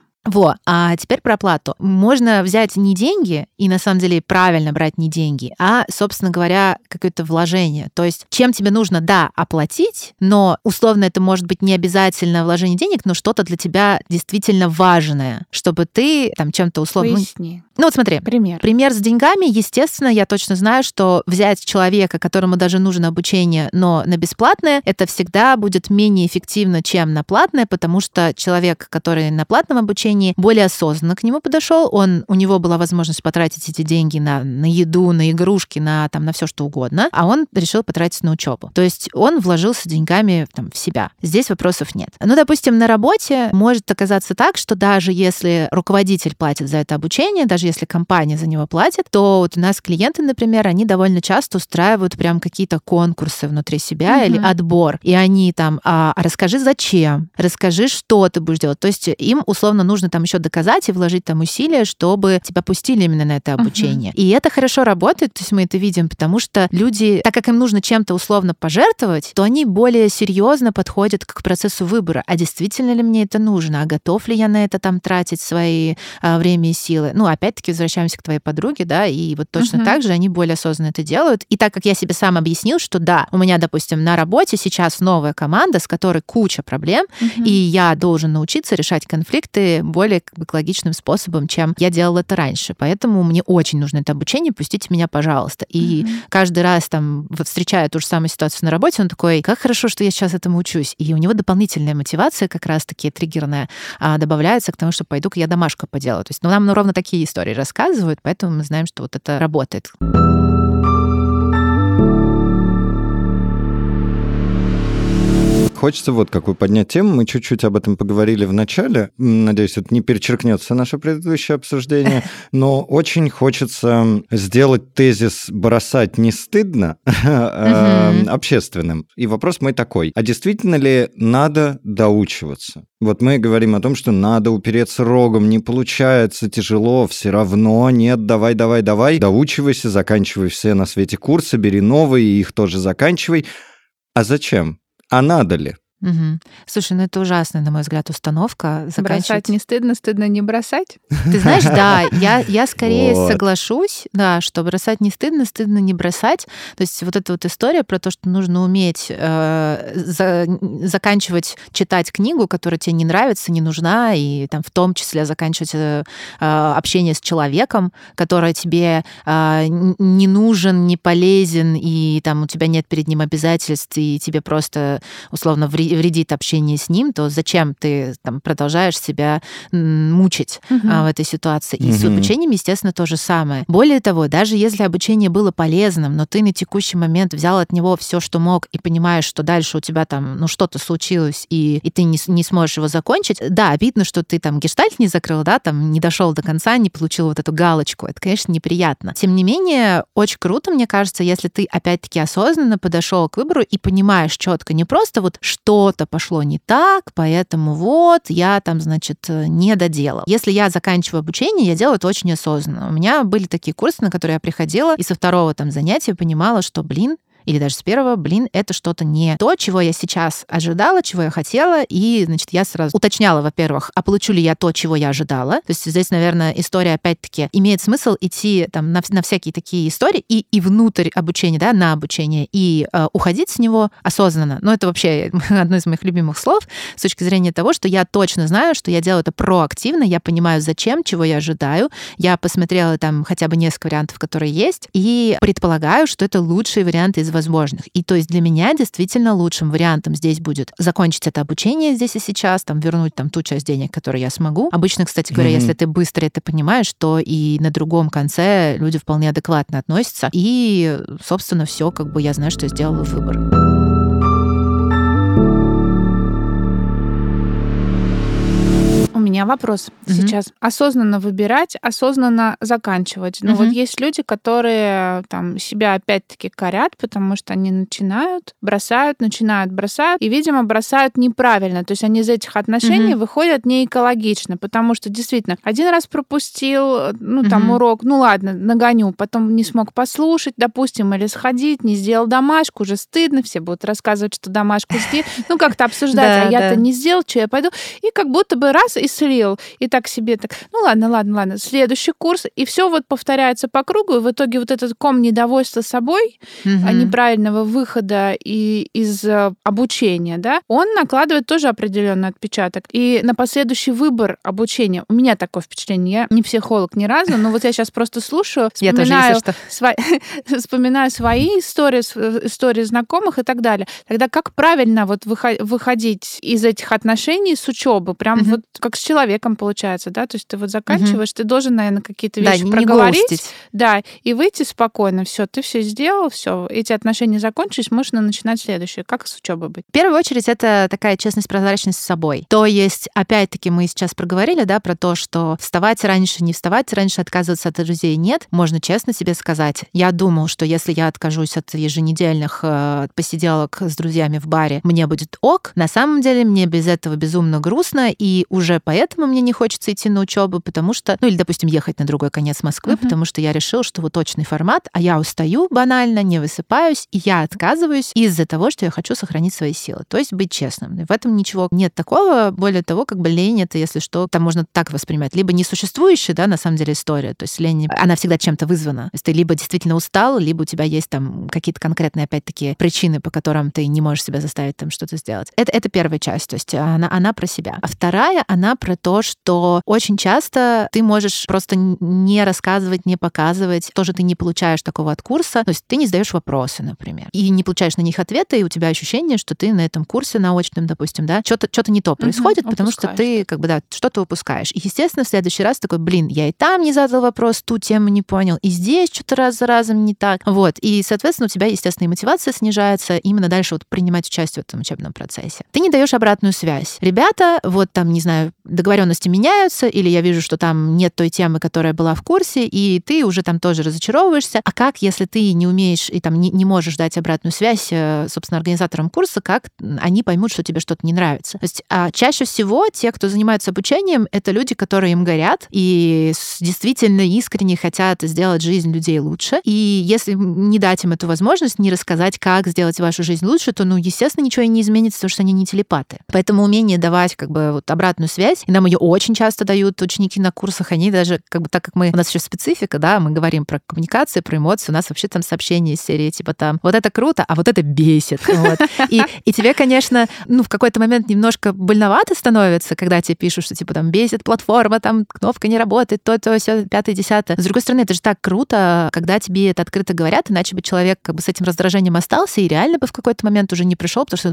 А теперь про оплату. Можно взять не деньги, и на самом деле правильно брать не деньги, а, собственно говоря, какое-то вложение. То есть чем тебе нужно, да, оплатить, но условно это может быть не обязательно вложение денег, но что-то для тебя действительно важное, чтобы ты там чем-то условно... Поясни. Ну вот смотри. Пример с деньгами. Естественно, я точно знаю, что взять человека, которому даже нужно обучение, но на бесплатное, это всегда будет менее эффективно, чем на платное, потому что человек, который на платном обучении, более осознанно к нему подошел, у него была возможность потратить эти деньги на еду, на игрушки, на все что угодно, а он решил потратить на учебу. То есть он вложился деньгами в себя. Здесь вопросов нет. Ну, допустим, на работе может оказаться так, что даже если руководитель платит за это обучение, даже если компания за него платит, то вот у нас клиенты, например, они довольно часто устраивают прям какие-то конкурсы внутри себя или отбор. И они там, расскажи зачем, расскажи, что ты будешь делать. То есть им, условно, нужно там еще доказать и вложить там усилия, чтобы тебя пустили именно на это обучение. И это хорошо работает, то есть мы это видим, потому что люди, так как им нужно чем-то условно пожертвовать, то они более серьезно подходят к процессу выбора. А действительно ли мне это нужно? А готов ли я на это там тратить свои время и силы? Ну, опять возвращаемся к твоей подруге, да, и вот точно так же они более осознанно это делают. И так как я себе сам объяснил, что да, у меня, допустим, на работе сейчас новая команда, с которой куча проблем, и я должен научиться решать конфликты более экологичным способом, чем я делал это раньше. Поэтому мне очень нужно это обучение, пустите меня, пожалуйста. И каждый раз, там, встречая ту же самую ситуацию на работе, он такой, как хорошо, что я сейчас этому учусь. И у него дополнительная мотивация как раз-таки триггерная добавляется к тому, что пойду-ка я домашку поделаю. То есть нам ровно такие истории рассказывают, поэтому мы знаем, что вот это работает. Хочется вот какую поднять тему. Мы чуть-чуть об этом поговорили в начале. Надеюсь, это не перечеркнется наше предыдущее обсуждение. Но очень хочется сделать тезис «бросать не стыдно» общественным. И вопрос мой такой. А действительно ли надо доучиваться? Вот мы говорим о том, что надо упереться рогом, не получается, тяжело, все равно, нет, давай, доучивайся, заканчивай все на свете курсы, бери новые, их тоже заканчивай. А зачем? А надо ли? Слушай, ну это ужасная, на мой взгляд, установка. Бросать не стыдно, стыдно не бросать. Ты знаешь, да, я скорее соглашусь, да, что бросать не стыдно, стыдно не бросать. То есть вот эта вот история про то, что нужно уметь заканчивать читать книгу, которая тебе не нравится, не нужна, и там в том числе заканчивать общение с человеком, который тебе не нужен, не полезен, и там у тебя нет перед ним обязательств, и тебе просто условно вредит общение с ним, то зачем ты там продолжаешь себя мучить в этой ситуации? И с обучением, естественно, то же самое. Более того, даже если обучение было полезным, но ты на текущий момент взял от него все, что мог, и понимаешь, что дальше у тебя там что-то случилось, и ты не сможешь его закончить, да, обидно, что ты там гештальт не закрыл, да, там не дошел до конца, не получил вот эту галочку. Это, конечно, неприятно. Тем не менее, очень круто, мне кажется, если ты, опять-таки, осознанно подошел к выбору и понимаешь четко, не просто вот что-то пошло не так, поэтому вот я там, значит, не доделал. Если я заканчиваю обучение, я делаю это очень осознанно. У меня были такие курсы, на которые я приходила, и со второго там занятия понимала, что, блин, или даже с первого, блин, это что-то не то, чего я сейчас ожидала, чего я хотела, и, значит, я сразу уточняла, во-первых, а получу ли я то, чего я ожидала. То есть здесь, наверное, история, опять-таки, имеет смысл идти там на всякие такие истории и внутрь обучения, да, на обучение, и уходить с него осознанно. Но это вообще одно из моих любимых слов с точки зрения того, что я точно знаю, что я делаю это проактивно, я понимаю, зачем, чего я ожидаю, я посмотрела там хотя бы несколько вариантов, которые есть, и предполагаю, что это лучшие варианты из возможных. И то есть для меня действительно лучшим вариантом здесь будет закончить это обучение здесь и сейчас, там, вернуть там ту часть денег, которую я смогу. Обычно, кстати говоря, если ты быстро это понимаешь, то и на другом конце люди вполне адекватно относятся. И, собственно, все, как бы я знаю, что я сделала выбор. У меня вопрос сейчас. Осознанно выбирать, осознанно заканчивать. Ну вот есть люди, которые там себя опять-таки корят, потому что они начинают, бросают, и, видимо, бросают неправильно. То есть они из этих отношений выходят не экологично, потому что действительно один раз пропустил, там урок, ладно, нагоню, потом не смог послушать, допустим, или сходить, не сделал домашку, уже стыдно, все будут рассказывать, что домашку сделал, как-то обсуждать, а я-то не сделал, что я пойду, и как будто бы раз и слил. И так себе так, ладно, следующий курс. И все вот повторяется по кругу. И в итоге вот этот ком недовольства собой, неправильного выхода из обучения, да, он накладывает тоже определенный отпечаток. И на последующий выбор обучения, у меня такое впечатление, я не психолог ни разу, но вот я сейчас просто слушаю, вспоминаю свои истории знакомых и так далее. Тогда как правильно вот выходить из этих отношений с учебы? Прям вот как с человеком получается, да, то есть ты вот заканчиваешь, ты должен, наверное, какие-то вещи проговорить. Гостить. Да, и выйти спокойно, ты все сделал, эти отношения закончились, можно начинать следующее. Как с учебы быть? В первую очередь это такая честность, прозрачность с собой. То есть, опять-таки, мы сейчас проговорили, да, про то, что вставать раньше, не вставать раньше, отказываться от друзей нет, можно честно себе сказать. Я думал, что если я откажусь от еженедельных посиделок с друзьями в баре, мне будет ок. На самом деле, мне без этого безумно грустно, и уже поэтому мне не хочется идти на учебу, потому что, или, допустим, ехать на другой конец Москвы, потому что я решил, что вот точный формат, а я устаю банально, не высыпаюсь, и я отказываюсь из-за того, что я хочу сохранить свои силы. То есть быть честным. В этом ничего нет такого. Более того, как бы лень — это, если что, там можно так воспринимать. Либо несуществующая, да, на самом деле, история. То есть лень, она всегда чем-то вызвана. То есть ты либо действительно устал, либо у тебя есть там какие-то конкретные, опять-таки, причины, по которым ты не можешь себя заставить там что-то сделать. Это первая часть. То есть она про себя. А вторая, она про то, что очень часто ты можешь просто не рассказывать, не показывать. Тоже ты не получаешь такого от курса. То есть ты не задаешь вопросы, например. И не получаешь на них ответы, и у тебя ощущение, что ты на этом курсе научном, допустим, да, что-то не то происходит, потому что ты как бы, да, что-то упускаешь. И, естественно, в следующий раз такой, блин, я и там не задал вопрос, ту тему не понял, и здесь что-то раз за разом не так. Вот. И, соответственно, у тебя, естественно, и мотивация снижается именно дальше вот принимать участие в этом учебном процессе. Ты не даешь обратную связь. Ребята, вот там, не знаю, договоренности меняются, или я вижу, что там нет той темы, которая была в курсе, и ты уже там тоже разочаровываешься. А как, если ты не умеешь и там не можешь дать обратную связь, собственно, организаторам курса, как они поймут, что тебе что-то не нравится? То есть чаще всего те, кто занимаются обучением, это люди, которые им горят и действительно искренне хотят сделать жизнь людей лучше. И если не дать им эту возможность, не рассказать, как сделать вашу жизнь лучше, то, естественно, ничего и не изменится, потому что они не телепаты. Поэтому умение давать как бы вот обратную связь, и нам ее очень часто дают ученики на курсах, они даже, как бы, так как у нас еще специфика, да, мы говорим про коммуникации, про эмоции, у нас вообще там сообщения из серии типа там, вот это круто, а вот это бесит. Вот. И тебе, конечно, в какой-то момент немножко больновато становится, когда тебе пишут, что типа там бесит платформа, там кнопка не работает, то, все, 5-10. С другой стороны, это же так круто, когда тебе это открыто говорят, иначе бы человек как бы с этим раздражением остался и реально бы в какой-то момент уже не пришел, потому что,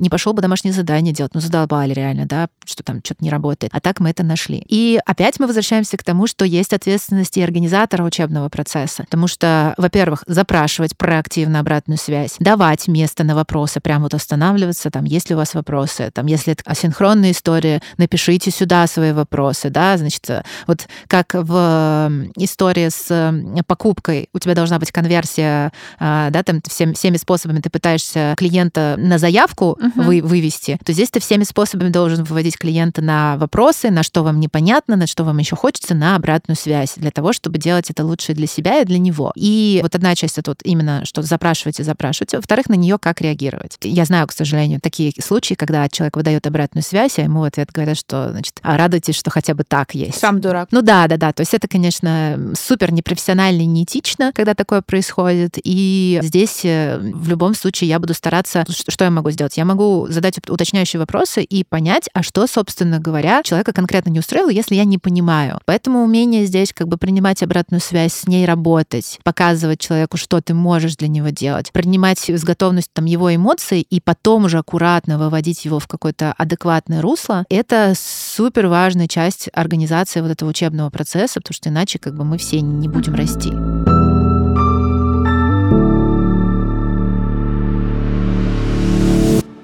не пошел бы домашнее задание делать, задолбали реально, да, что там что-то не работает. А так мы это нашли. И опять мы возвращаемся к тому, что есть ответственность и организатора учебного процесса. Потому что, во-первых, запрашивать проактивно обратную связь, давать место на вопросы, прям вот останавливаться, там, есть ли у вас вопросы, там, если это асинхронная история, напишите сюда свои вопросы, да, значит, вот как в истории с покупкой, у тебя должна быть конверсия, да, там, всеми способами ты пытаешься клиента на заявку вывести, то здесь ты всеми способами должен выводить клиента на всегда вопросы, на что вам непонятно, на что вам еще хочется, на обратную связь, для того, чтобы делать это лучше для себя и для него. И вот одна часть это вот именно, что запрашивайте. Во-вторых, на нее как реагировать. Я знаю, к сожалению, такие случаи, когда человек выдает обратную связь, а ему в ответ говорят, что, значит, радуйтесь, что хотя бы так есть. Сам дурак. Ну да. То есть это, конечно, супер непрофессионально и неэтично, когда такое происходит. И здесь в любом случае я буду стараться, что я могу сделать? Я могу задать уточняющие вопросы и понять, а что, собственно говоря, человека конкретно не устроило, если я не понимаю. Поэтому умение здесь как бы принимать обратную связь, с ней работать, показывать человеку, что ты можешь для него делать, принимать с готовностью там, его эмоции и потом уже аккуратно выводить его в какое-то адекватное русло, это супер важная часть организации вот этого учебного процесса, потому что иначе как бы мы все не будем расти.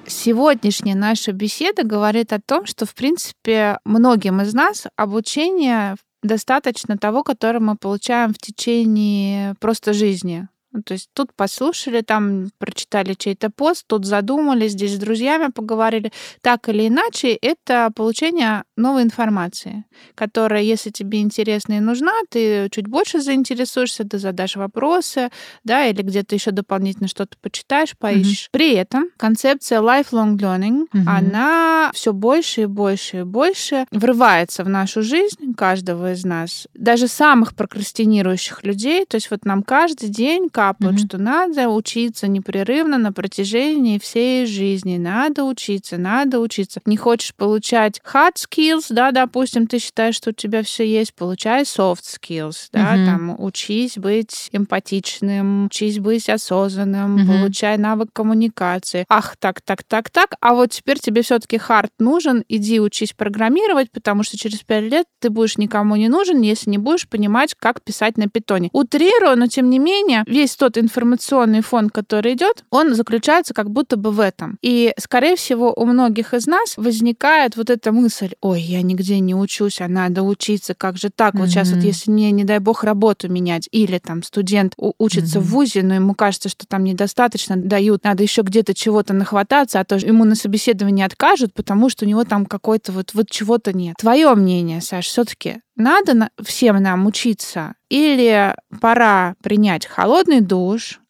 Сегодняшняя наша беседа говорит о том, что, в принципе, многим из нас обучение достаточно того, которое мы получаем в течение просто жизни. То есть тут послушали, там прочитали чей-то пост, тут задумались, здесь с друзьями поговорили. Так или иначе, это получение новой информации, которая, если тебе интересна и нужна, ты чуть больше заинтересуешься, ты задашь вопросы, да, или где-то еще дополнительно что-то почитаешь, поищешь. Mm-hmm. При этом концепция lifelong learning, mm-hmm. она все больше и больше и больше врывается в нашу жизнь каждого из нас, даже самых прокрастинирующих людей. То есть вот нам каждый день капают, mm-hmm. что надо учиться непрерывно на протяжении всей жизни. Надо учиться. Не хочешь получать hard skills, да, допустим, ты считаешь, что у тебя все есть, получай soft skills, да, mm-hmm. там учись быть эмпатичным, учись быть осознанным, mm-hmm. получай навык коммуникации. Ах, так. А вот теперь тебе все-таки hard нужен, иди учись программировать, потому что через 5 лет ты будешь никому не нужен, если не будешь понимать, как писать на питоне. Утрирую, но тем не менее, весь тот информационный фон, который идет, он заключается как будто бы в этом. И, скорее всего, у многих из нас возникает вот эта мысль: ой, я нигде не учусь, а надо учиться, как же так? Mm-hmm. Вот сейчас вот если мне, не дай бог, работу менять, или там студент учится mm-hmm. в вузе, но ему кажется, что там недостаточно дают, надо еще где-то чего-то нахвататься, а то ему на собеседовании откажут, потому что у него там какой-то вот чего-то нет. Твое мнение, Саш, все-таки надо всем нам учиться? Или пора принять холодный душ,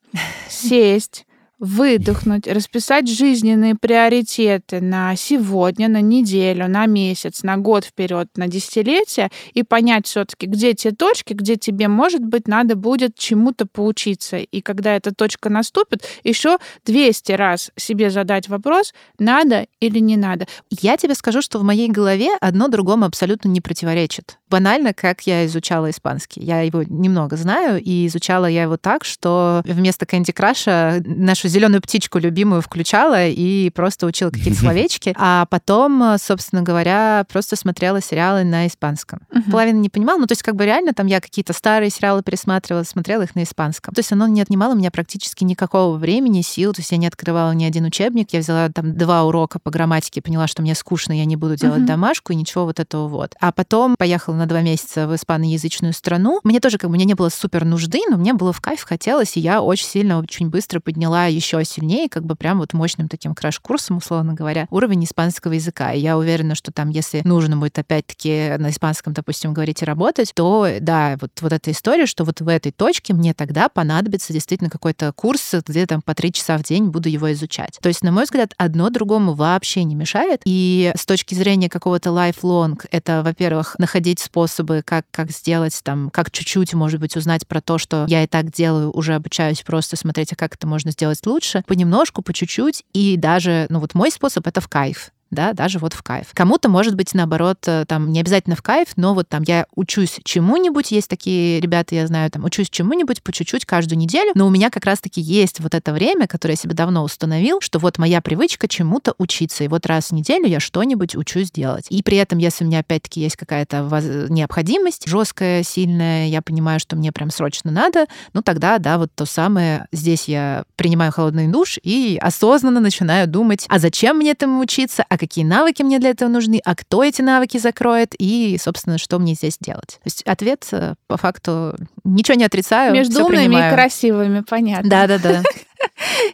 сесть, выдохнуть, расписать жизненные приоритеты на сегодня, на неделю, на месяц, на год вперед, на десятилетие и понять все-таки, где те точки, где тебе, может быть, надо будет чему-то поучиться. И когда эта точка наступит, еще 200 раз себе задать вопрос, надо или не надо. Я тебе скажу, что в моей голове одно другому абсолютно не противоречит. Банально, как я изучала испанский. Я его немного знаю, и изучала я его так, что вместо Кэнди Краша нашу зеленую птичку любимую включала и просто учила какие-то словечки. А потом, собственно говоря, просто смотрела сериалы на испанском. Uh-huh. Половину не понимала. Ну, то есть как бы реально там я какие-то старые сериалы пересматривала, смотрела их на испанском. То есть оно не отнимало у меня практически никакого времени, сил. То есть я не открывала ни один учебник. Я взяла там 2 урока по грамматике, поняла, что мне скучно, я не буду делать uh-huh. домашку и ничего вот этого вот. А потом поехала на 2 месяца в испаноязычную страну. Мне тоже как бы, у меня не было супер нужды, но мне было в кайф, хотелось, и я очень сильно, очень быстро подняла еще сильнее, как бы прям вот мощным таким краш-курсом, условно говоря, уровень испанского языка. И я уверена, что там, если нужно будет опять-таки на испанском, допустим, говорить и работать, то да, вот эта история, что вот в этой точке мне тогда понадобится действительно какой-то курс, где там по 3 часа в день буду его изучать. То есть, на мой взгляд, одно другому вообще не мешает. И с точки зрения какого-то lifelong, это, во-первых, находить способы, как сделать, там, как чуть-чуть, может быть, узнать про то, что я и так делаю, уже обучаюсь, просто смотреть, а как это можно сделать лучше, понемножку, по чуть-чуть, и даже, ну вот мой способ — это в кайф. Да, даже вот в кайф. Кому-то, может быть, наоборот, там, не обязательно в кайф, но вот там я учусь чему-нибудь, есть такие ребята, я знаю, там, учусь чему-нибудь по чуть-чуть каждую неделю, но у меня как раз-таки есть вот это время, которое я себе давно установил, что вот моя привычка чему-то учиться, и вот раз в неделю я что-нибудь учусь делать. И при этом, если у меня, опять-таки, есть какая-то необходимость жесткая, сильная, я понимаю, что мне прям срочно надо, ну, тогда, да, вот то самое, здесь я принимаю холодный душ и осознанно начинаю думать, а зачем мне этому учиться, а какие навыки мне для этого нужны, а кто эти навыки закроет, и, собственно, что мне здесь делать. То есть ответ, по факту, ничего не отрицаю, всё принимаю. Между умными и красивыми, понятно. Да.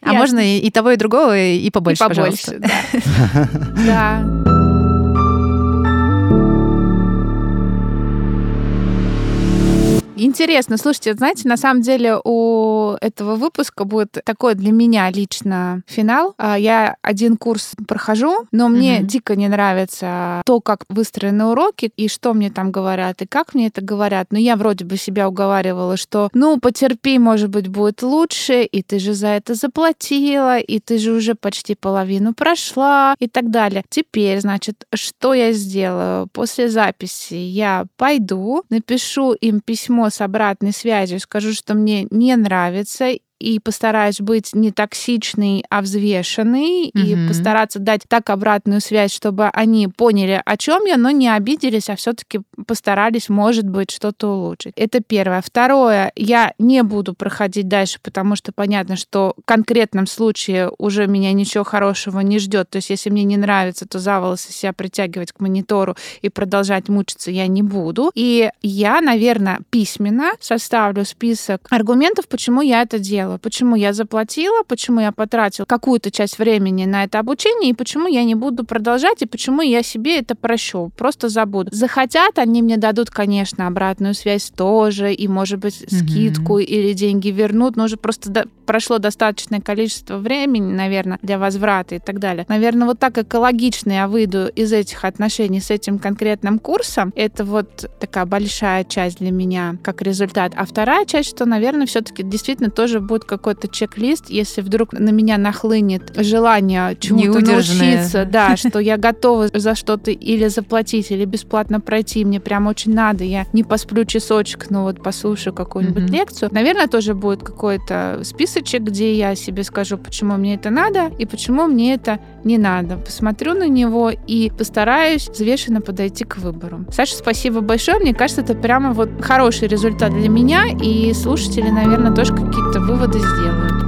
А можно и того, и другого, и побольше, пожалуйста. Да. Интересно. Слушайте, знаете, на самом деле у этого выпуска будет такой для меня лично финал. Я один курс прохожу, но мне дико не нравится то, как выстроены уроки, и что мне там говорят, и как мне это говорят. Но я вроде бы себя уговаривала, что, ну, потерпи, может быть, будет лучше, и ты же за это заплатила, и ты же уже почти половину прошла, и так далее. Теперь, значит, что я сделаю? После записи я пойду, напишу им письмо с обратной связью, скажу, что мне не нравится, и постараюсь быть не токсичной, а взвешенной, и постараться дать так обратную связь, чтобы они поняли, о чем я, но не обиделись, а все-таки постарались, может быть, что-то улучшить. Это первое. Второе, я не буду проходить дальше, потому что понятно, что в конкретном случае уже меня ничего хорошего не ждет. То есть, если мне не нравится, то за волосы себя притягивать к монитору и продолжать мучиться я не буду. И я, наверное, письменно составлю список аргументов, почему я это делаю. Почему я заплатила, почему я потратила какую-то часть времени на это обучение, и почему я не буду продолжать, и почему я себе это прощу, просто забуду. Захотят, они мне дадут, конечно, обратную связь тоже, и, может быть, скидку или деньги вернут, но уже просто прошло достаточное количество времени, наверное, для возврата и так далее. Наверное, вот так экологично я выйду из этих отношений с этим конкретным курсом. Это вот такая большая часть для меня как результат. А вторая часть, что, наверное, все-таки действительно тоже будет какой-то чек-лист, если вдруг на меня нахлынет желание чему-то научиться, да, что я готова за что-то или заплатить, или бесплатно пройти, мне прям очень надо, я не посплю часочек, но вот послушаю какую-нибудь лекцию. Наверное, тоже будет какой-то списочек, где я себе скажу, почему мне это надо и почему мне это не надо. Посмотрю на него и постараюсь взвешенно подойти к выбору. Саша, спасибо большое. Мне кажется, это прямо вот хороший результат для меня, и слушатели, наверное, тоже какие-то выводы сделают.